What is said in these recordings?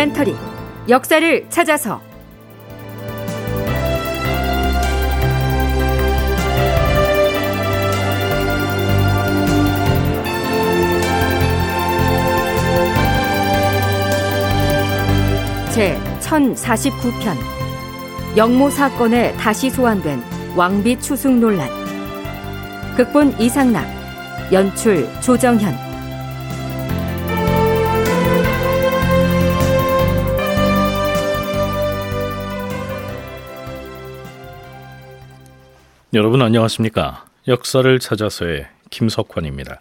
다큐멘터리 역사를 찾아서 제 1049편 영모 사건에 다시 소환된 왕비 추승 논란. 극본 이상락, 연출 조정현. 여러분 안녕하십니까? 역사를 찾아서의 김석환입니다.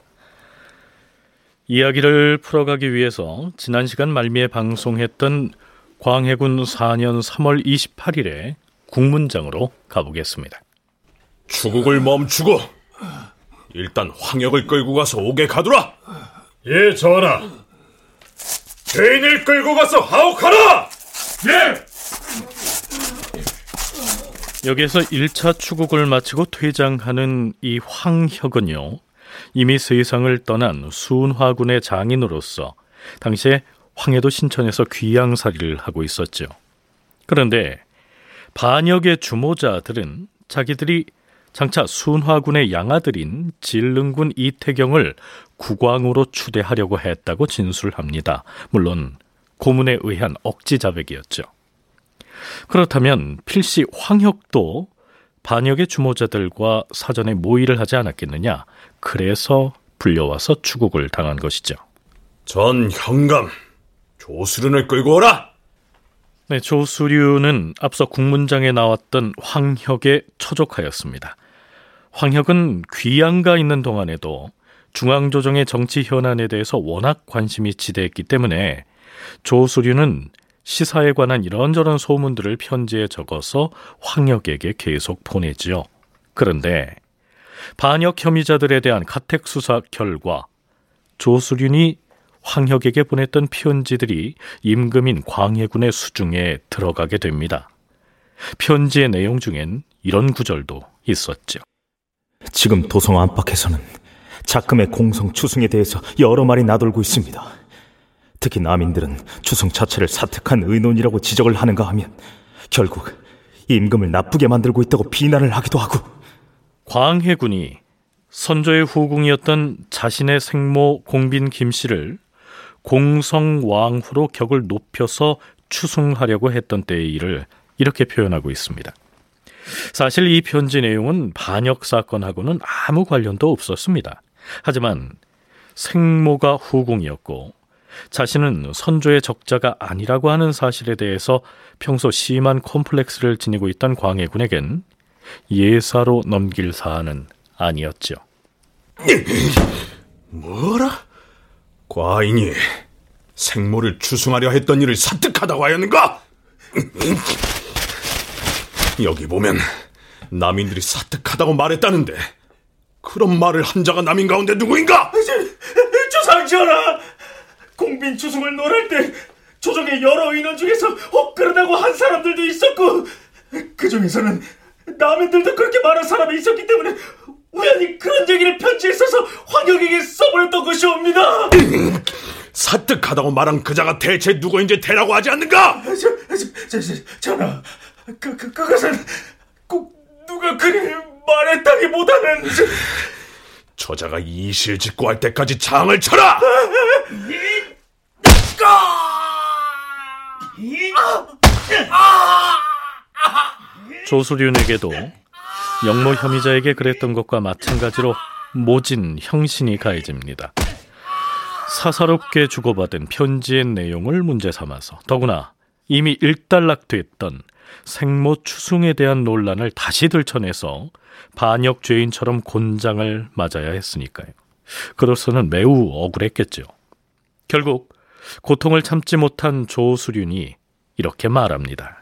이야기를 풀어가기 위해서 지난 시간 말미에 방송했던 광해군 4년 3월 28일에 국문장으로 가보겠습니다. 추국을 멈추고 일단 황역을 끌고 가서 옥에 가두라. 예, 전하. 죄인을 끌고 가서 하옥하라. 예. 여기에서 1차 추국을 마치고 퇴장하는 이 황혁은요, 이미 세상을 떠난 순화군의 장인으로서 당시에 황해도 신천에서 귀양살이를 하고 있었죠. 그런데 반역의 주모자들은 자기들이 장차 순화군의 양아들인 진릉군 이태경을 국왕으로 추대하려고 했다고 진술합니다. 물론 고문에 의한 억지 자백이었죠. 그렇다면 필시 황혁도 반역의 주모자들과 사전에 모의를 하지 않았겠느냐. 그래서 불려와서 추국을 당한 것이죠. 전 현감 조수륜을 끌고 오라. 네, 조수륜은 앞서 국문장에 나왔던 황혁의 처족하였습니다. 황혁은 귀양가 있는 동안에도 중앙조정의 정치 현안에 대해서 워낙 관심이 지대했기 때문에 조수륜은 시사에 관한 이런저런 소문들을 편지에 적어서 황역에게 계속 보내지요. 그런데 반역 혐의자들에 대한 가택 수사 결과 조수륜이 황역에게 보냈던 편지들이 임금인 광해군의 수중에 들어가게 됩니다. 편지의 내용 중엔 이런 구절도 있었죠. 지금 도성 안팎에서는 작금의 공성 추승에 대해서 여러 말이 나돌고 있습니다. 특히 남인들은 추승 자체를 사특한 의논이라고 지적을 하는가 하면 결국 임금을 나쁘게 만들고 있다고 비난을 하기도 하고. 광해군이 선조의 후궁이었던 자신의 생모 공빈 김씨를 공성왕후로 격을 높여서 추승하려고 했던 때의 일을 이렇게 표현하고 있습니다. 사실 이 편지 내용은 반역 사건하고는 아무 관련도 없었습니다. 하지만 생모가 후궁이었고 자신은 선조의 적자가 아니라고 하는 사실에 대해서 평소 심한 콤플렉스를 지니고 있던 광해군에겐 예사로 넘길 사안은 아니었죠. 뭐라? 과인이 생모를 추승하려 했던 일을 사특하다고 하였는가? 여기 보면 남인들이 사특하다고 말했다는데 그런 말을 한 자가 남인 가운데 누구인가? 주상전하! 공빈 추승을 논할 때 조정의 여러 인원 중에서 헛그르다고 한 사람들도 있었고 그 중에서는 남인들도 그렇게 말한 사람이 있었기 때문에 우연히 그런 얘기를 편지에 써서 황역에게 써버렸던 것이옵니다. 사뜩하다고 말한 그자가 대체 누구인지 대라고 하지 않는가? 전하, 그것은 꼭 누가 그리 말했다기보다는 저자가 이실직고할 때까지 장을 쳐라! 조수륜에게도 영모 혐의자에게 그랬던 것과 마찬가지로 모진 형신이 가해집니다. 사사롭게 주고받은 편지의 내용을 문제 삼아서 더구나 이미 일단락됐던 생모 추승에 대한 논란을 다시 들춰내서 반역 죄인처럼 곤장을 맞아야 했으니까요. 그로서는 매우 억울했겠죠. 결국 고통을 참지 못한 조수륜이 이렇게 말합니다.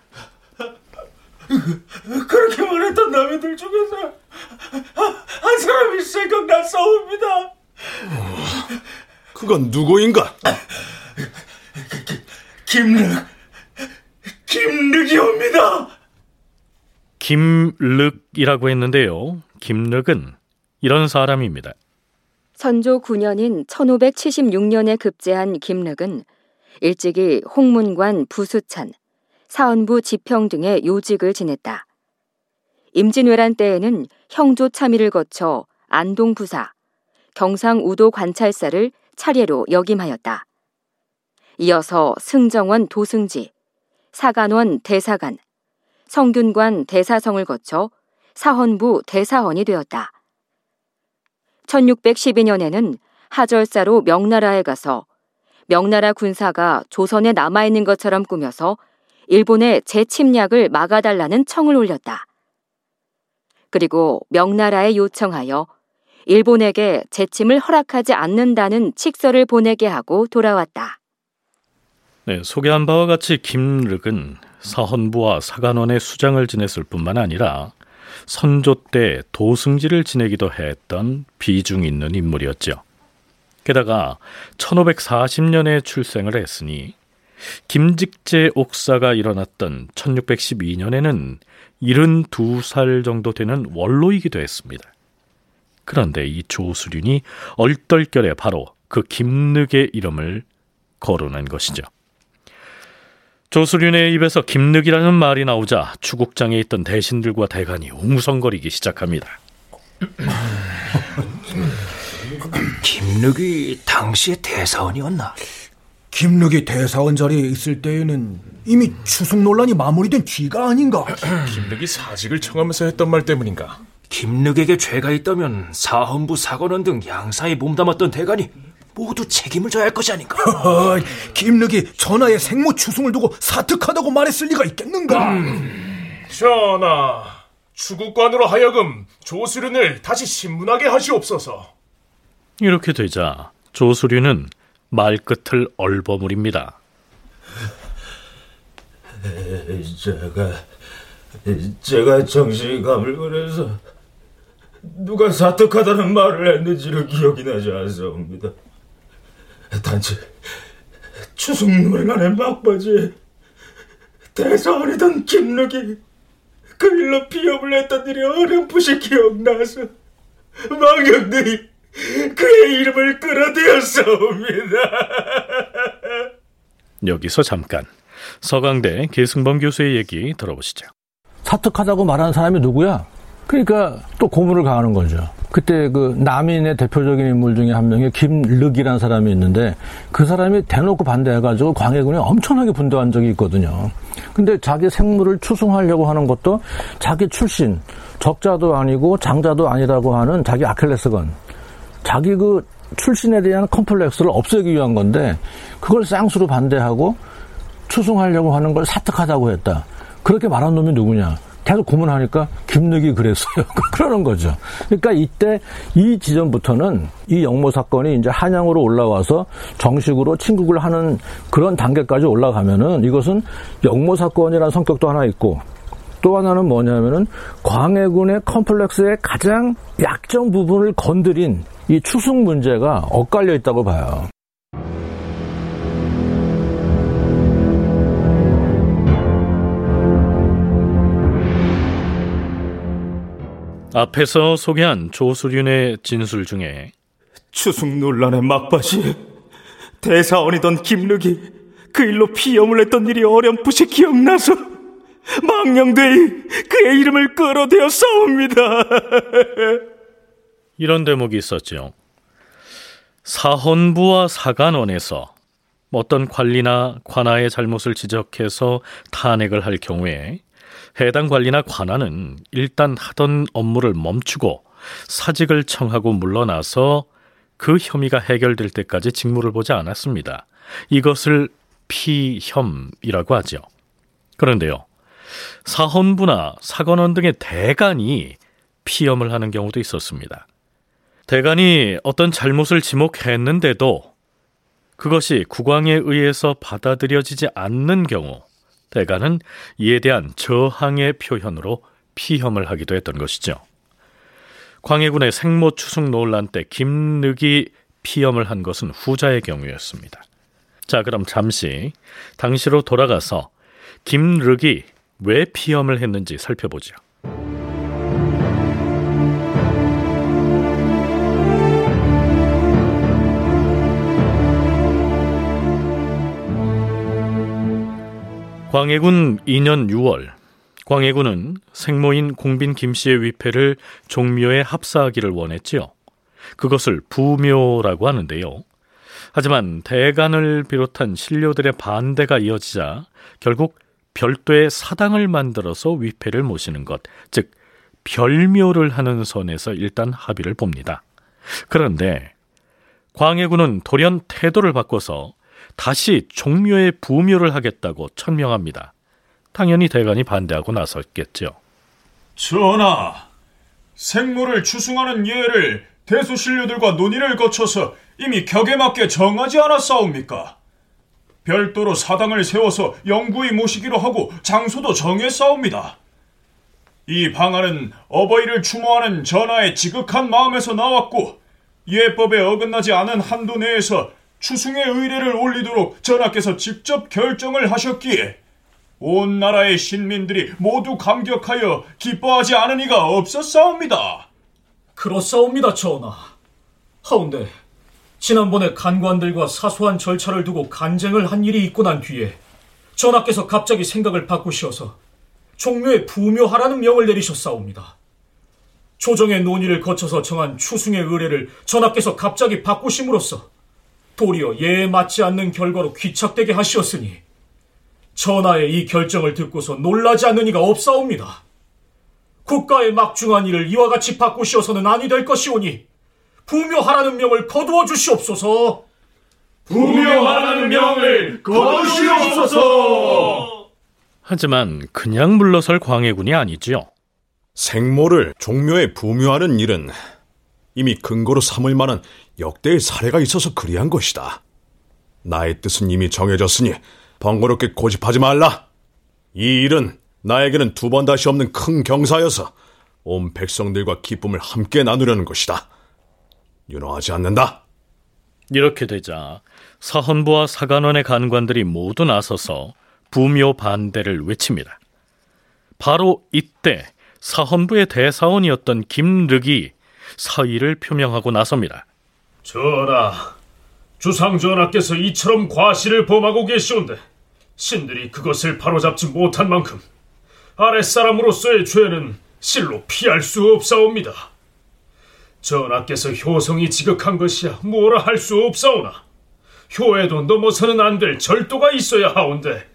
그렇게 말했던 남인들 중에서 한 사람이 생각났사옵니다. 그건 누구인가? 김륵이옵니다. 김륵이라고 했는데요, 김륵은 이런 사람입니다. 선조 9년인 1576년에 급제한 김륵은 일찍이 홍문관 부수찬, 사헌부 지평 등의 요직을 지냈다. 임진왜란 때에는 형조 참의를 거쳐 안동부사, 경상우도 관찰사를 차례로 역임하였다. 이어서 승정원 도승지, 사간원 대사간, 성균관 대사성을 거쳐 사헌부 대사헌이 되었다. 1612년에는 하절사로 명나라에 가서 명나라 군사가 조선에 남아있는 것처럼 꾸며서 일본의 재침략을 막아달라는 청을 올렸다. 그리고 명나라에 요청하여 일본에게 재침을 허락하지 않는다는 칙서를 보내게 하고 돌아왔다. 네, 소개한 바와 같이 김륵은 사헌부와 사간원의 수장을 지냈을 뿐만 아니라 선조 때 도승지를 지내기도 했던 비중 있는 인물이었죠. 게다가 1540년에 출생을 했으니 김직제 옥사가 일어났던 1612년에는 72살 정도 되는 원로이기도 했습니다. 그런데 이 조수륜이 얼떨결에 바로 그 김륵의 이름을 거론한 것이죠. 조수륜의 입에서 김륵이라는 말이 나오자 추국장에 있던 대신들과 대간이 웅성거리기 시작합니다. 김륵이 당시에 대사원이었나? 김륵이 대사원 자리에 있을 때에는 이미 추승 논란이 마무리된 뒤가 아닌가? 김륵이 사직을 청하면서 했던 말 때문인가? 김륵에게 죄가 있다면 사헌부 사관원 등 양사에 몸담았던 대간이 모두 책임을 져야 할 것이 아닌가? 김륵이 전하의 생모 추승을 두고 사특하다고 말했을 리가 있겠는가? 전하, 추국관으로 하여금 조수륜을 다시 신문하게 하시옵소서. 이렇게 되자 조수륜은 말끝을 얼버무립니다. 제가 정신이 가물거려서 누가 사특하다는 말을 했는지를 기억이 나지 않사옵니다. 단지 추승 논란의 막바지에 대사원이던 김륵이 그 일로 비협을 했던 일이 어렴풋이 기억나서 망령들이 그의 이름을 끌어들였사옵니다. 여기서 잠깐 서강대 계승범 교수의 얘기 들어보시죠. 사특하다고 말하는 사람이 누구야? 그러니까 또 고문을 가하는 거죠. 그때 그 남인의 대표적인 인물 중에 한 명이 김륵이라는 사람이 있는데 그 사람이 대놓고 반대해가지고 광해군이 엄청나게 분노한 적이 있거든요. 근데 자기 생물을 추승하려고 하는 것도 자기 출신, 적자도 아니고 장자도 아니라고 하는 자기 아킬레스건, 자기 그 출신에 대한 컴플렉스를 없애기 위한 건데 그걸 쌍수로 반대하고 추승하려고 하는 걸 사특하다고 했다. 그렇게 말한 놈이 누구냐? 계속 고문하니까 김륵이 그랬어요. 그러는 거죠. 그러니까 이때 이 지점부터는 이 영모 사건이 이제 한양으로 올라와서 정식으로 침국을 하는 그런 단계까지 올라가면은 이것은 영모 사건이라는 성격도 하나 있고 또 하나는 뭐냐면은 광해군의 컴플렉스의 가장 약점 부분을 건드린 이 추승 문제가 엇갈려 있다고 봐요. 앞에서 소개한 조수륜의 진술 중에 추승 논란의 막바지에 대사원이던 김륵이 그 일로 피염을 했던 일이 어렴풋이 기억나서 망령되이 그의 이름을 끌어대어 싸웁니다. 이런 대목이 있었죠. 사헌부와 사간원에서 어떤 관리나 관아의 잘못을 지적해서 탄핵을 할 경우에 해당 관리나 관아는 일단 하던 업무를 멈추고 사직을 청하고 물러나서 그 혐의가 해결될 때까지 직무를 보지 않았습니다. 이것을 피혐이라고 하죠. 그런데요, 사헌부나 사관원 등의 대간이 피혐을 하는 경우도 있었습니다. 대간이 어떤 잘못을 지목했는데도 그것이 국왕에 의해서 받아들여지지 않는 경우 대간은 이에 대한 저항의 표현으로 피혐을 하기도 했던 것이죠. 광해군의 생모 추승 논란 때 김륵이 피혐을 한 것은 후자의 경우였습니다. 자, 그럼 잠시 당시로 돌아가서 김륵이 왜 피혐을 했는지 살펴보죠. 광해군 2년 6월 광해군은 생모인 공빈 김씨의 위패를 종묘에 합사하기를 원했지요. 그것을 부묘라고 하는데요. 하지만 대간을 비롯한 신료들의 반대가 이어지자 결국 별도의 사당을 만들어서 위패를 모시는 것, 즉 별묘를 하는 선에서 일단 합의를 봅니다. 그런데 광해군은 돌연 태도를 바꿔서 다시 종묘에 부묘를 하겠다고 천명합니다. 당연히 대간이 반대하고 나섰겠죠. 전하, 생모를 추승하는 예를 대소신료들과 논의를 거쳐서 이미 격에 맞게 정하지 않았사옵니까? 별도로 사당을 세워서 영구히 모시기로 하고 장소도 정했사옵니다. 이 방안은 어버이를 추모하는 전하의 지극한 마음에서 나왔고 예법에 어긋나지 않은 한도 내에서 추승의 의례를 올리도록 전하께서 직접 결정을 하셨기에 온 나라의 신민들이 모두 감격하여 기뻐하지 않은 이가 없었사옵니다. 그렇사옵니다, 전하. 하운데 지난번에 간관들과 사소한 절차를 두고 간쟁을 한 일이 있고 난 뒤에 전하께서 갑자기 생각을 바꾸시어서 종묘에 부묘하라는 명을 내리셨사옵니다. 조정의 논의를 거쳐서 정한 추승의 의례를 전하께서 갑자기 바꾸심으로써 도리어 예에 맞지 않는 결과로 귀착되게 하시었으니 전하의 이 결정을 듣고서 놀라지 않는 이가 없사옵니다. 국가의 막중한 일을 이와 같이 바꾸시어서는 아니 될 것이오니 부묘하라는 명을 거두어 주시옵소서. 부묘하라는 명을 거두시옵소서. 하지만 그냥 물러설 광해군이 아니지요. 생모를 종묘에 부묘하는 일은 이미 근거로 삼을 만한 역대의 사례가 있어서 그리한 것이다. 나의 뜻은 이미 정해졌으니 번거롭게 고집하지 말라. 이 일은 나에게는 두 번 다시 없는 큰 경사여서 온 백성들과 기쁨을 함께 나누려는 것이다. 유노하지 않는다. 이렇게 되자 사헌부와 사간원의 간관들이 모두 나서서 부묘 반대를 외칩니다. 바로 이때 사헌부의 대사원이었던 김륵이 사의를 표명하고 나섭니다. 전하, 주상 전하께서 이처럼 과실을 범하고 계시온데 신들이 그것을 바로잡지 못한 만큼 아랫사람으로서의 죄는 실로 피할 수 없사옵니다. 전하께서 효성이 지극한 것이야 뭐라 할 수 없사오나 효에도 넘어서는 안 될 절도가 있어야 하온데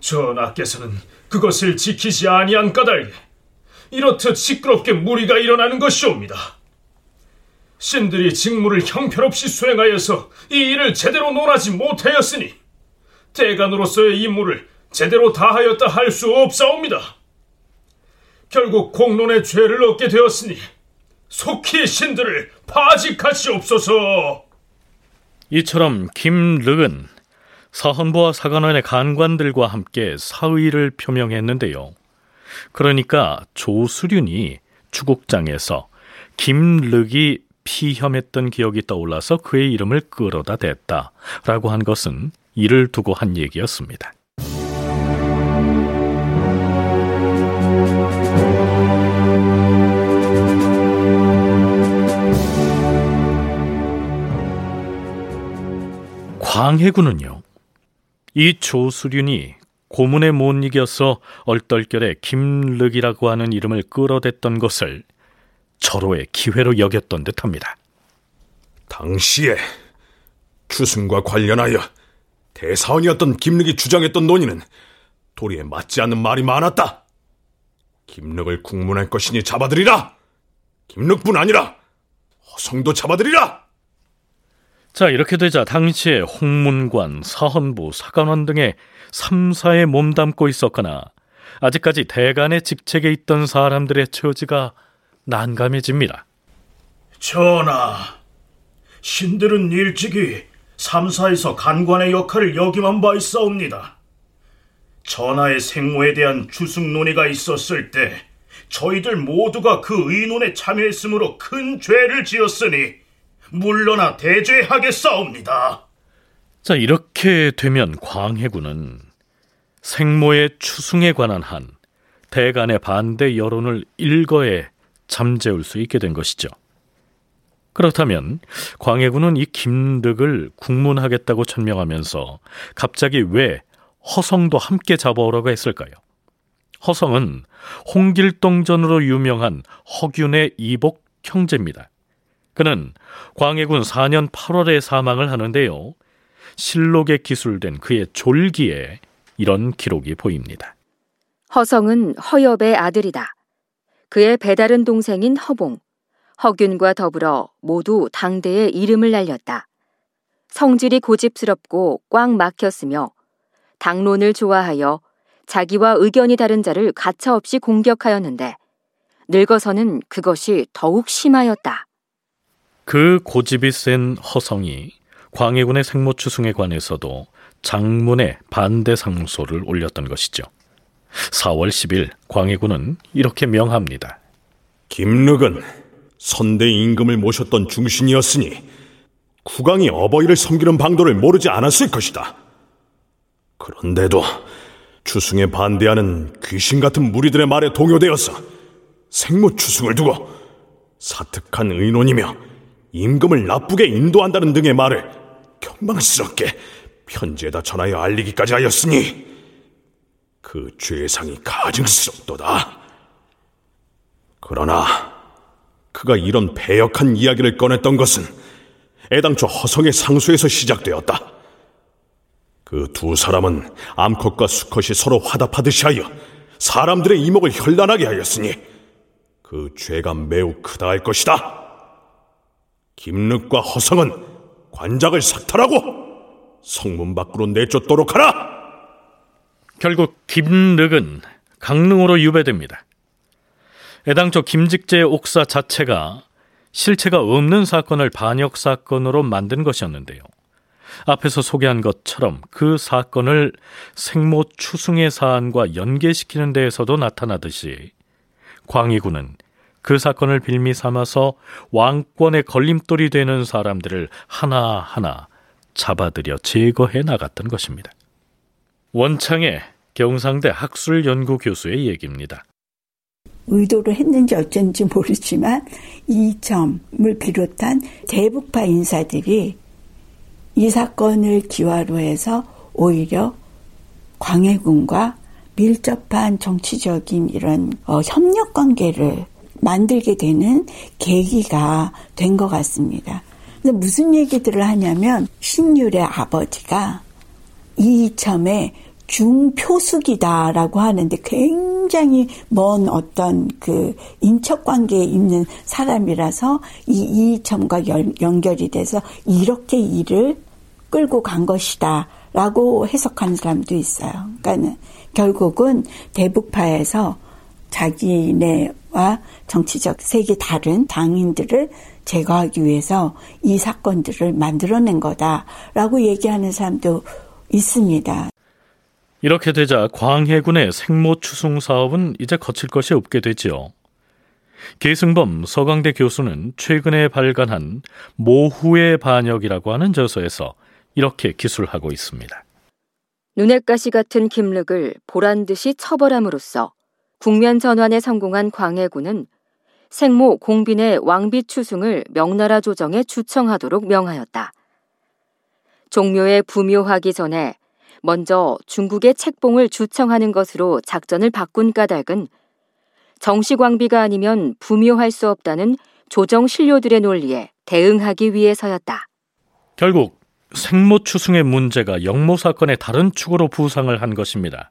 전하께서는 그것을 지키지 아니한 까닭에 이렇듯 시끄럽게 무리가 일어나는 것이옵니다. 신들이 직무를 형편없이 수행하여서 이 일을 제대로 논하지 못하였으니 대간으로서의 임무를 제대로 다하였다 할 수 없사옵니다. 결국 공론의 죄를 얻게 되었으니 속히 신들을 파직하시옵소서. 이처럼 김륵은 사헌부와 사간원의 간관들과 함께 사의를 표명했는데요. 그러니까 조수륜이 주곡장에서 김륵이 피혐했던 기억이 떠올라서 그의 이름을 끌어다 댔다라고 한 것은 이를 두고 한 얘기였습니다. 광해군은요, 이 조수륜이 고문에 못 이겨서 얼떨결에 김륵이라고 하는 이름을 끌어댔던 것을 절호의 기회로 여겼던 듯합니다. 당시에 추승과 관련하여 대사원이었던 김륵이 주장했던 논의는 도리에 맞지 않는 말이 많았다. 김륵을 국문할 것이니 잡아들이라. 김륵뿐 아니라 허성도 잡아들이라. 자, 이렇게 되자 당시에 홍문관, 사헌부, 사간원 등의 3사에 몸담고 있었거나 아직까지 대간의 직책에 있던 사람들의 처지가 난감해집니다. 전하, 신들은 일찍이 3사에서 간관의 역할을 역임한 바 있사옵니다. 전하의 생모에 대한 추승 논의가 있었을 때 저희들 모두가 그 의논에 참여했으므로 큰 죄를 지었으니 물러나 대죄하겠사옵니다. 자, 이렇게 되면 광해군은 생모의 추승에 관한 한 대간의 반대 여론을 일거에 잠재울 수 있게 된 것이죠. 그렇다면 광해군은 이 김륵을 국문하겠다고 천명하면서 갑자기 왜 허성도 함께 잡아오라고 했을까요? 허성은 홍길동전으로 유명한 허균의 이복 형제입니다. 그는 광해군 4년 8월에 사망을 하는데요, 실록에 기술된 그의 졸기에 이런 기록이 보입니다. 허성은 허엽의 아들이다. 그의 배다른 동생인 허봉, 허균과 더불어 모두 당대에 이름을 날렸다. 성질이 고집스럽고 꽉 막혔으며 당론을 좋아하여 자기와 의견이 다른 자를 가차없이 공격하였는데 늙어서는 그것이 더욱 심하였다. 그 고집이 센 허성이 광해군의 생모추승에 관해서도 장문의 반대 상소를 올렸던 것이죠. 4월 10일 광해군은 이렇게 명합니다. 김륵은 선대 임금을 모셨던 중신이었으니 국왕이 어버이를 섬기는 방도를 모르지 않았을 것이다. 그런데도 추승에 반대하는 귀신 같은 무리들의 말에 동요되어서 생모 추승을 두고 사특한 의논이며 임금을 나쁘게 인도한다는 등의 말을 경망스럽게 편지에다 전하여 알리기까지 하였으니 그 죄상이 가증스럽도다. 그러나 그가 이런 배역한 이야기를 꺼냈던 것은 애당초 허성의 상소에서 시작되었다. 그 두 사람은 암컷과 수컷이 서로 화답하듯이 하여 사람들의 이목을 현란하게 하였으니 그 죄가 매우 크다 할 것이다. 김륵과 허성은 관작을 삭탈하고 성문 밖으로 내쫓도록 하라. 결국 김륵은 강릉으로 유배됩니다. 애당초 김직제의 옥사 자체가 실체가 없는 사건을 반역사건으로 만든 것이었는데요, 앞에서 소개한 것처럼 그 사건을 생모 추승의 사안과 연계시키는 데에서도 나타나듯이 광해군은 그 사건을 빌미 삼아서 왕권의 걸림돌이 되는 사람들을 하나하나 잡아들여 제거해 나갔던 것입니다. 원창의 경상대 학술연구교수의 얘기입니다. 의도를 했는지 어쩐지 모르지만 이 점을 비롯한 대북파 인사들이 이 사건을 기화로 해서 오히려 광해군과 밀접한 정치적인 이런 협력관계를 만들게 되는 계기가 된 것 같습니다. 그래서 무슨 얘기들을 하냐면 신율의 아버지가 이첨의 중표숙이다라고 하는데 굉장히 먼 어떤 그 인척관계에 있는 사람이라서 이이첨과 연결이 돼서 이렇게 일을 끌고 간 것이다 라고 해석한 사람도 있어요. 그러니까 결국은 대북파에서 자기네와 정치적 색이 다른 당인들을 제거하기 위해서 이 사건들을 만들어낸 거다라고 얘기하는 사람도 있습니다. 이렇게 되자 광해군의 생모추승 사업은 이제 거칠 것이 없게 되죠. 계승범 서강대 교수는 최근에 발간한 모후의 반역이라고 하는 저서에서 이렇게 기술하고 있습니다. 눈엣가시 같은 김륵을 보란듯이 처벌함으로써 국면 전환에 성공한 광해군은 생모 공빈의 왕비 추승을 명나라 조정에 주청하도록 명하였다. 종묘에 부묘하기 전에 먼저 중국의 책봉을 주청하는 것으로 작전을 바꾼 까닭은 정식왕비가 아니면 부묘할 수 없다는 조정 신료들의 논리에 대응하기 위해서였다. 결국 생모추승의 문제가 역모사건의 다른 축으로 부상을 한 것입니다.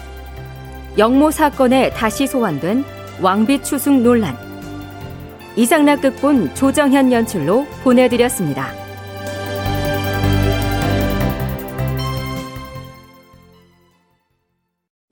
역모사건에 다시 소환된 왕비 추승 논란, 이상락 극본 조정현 연출로 보내드렸습니다.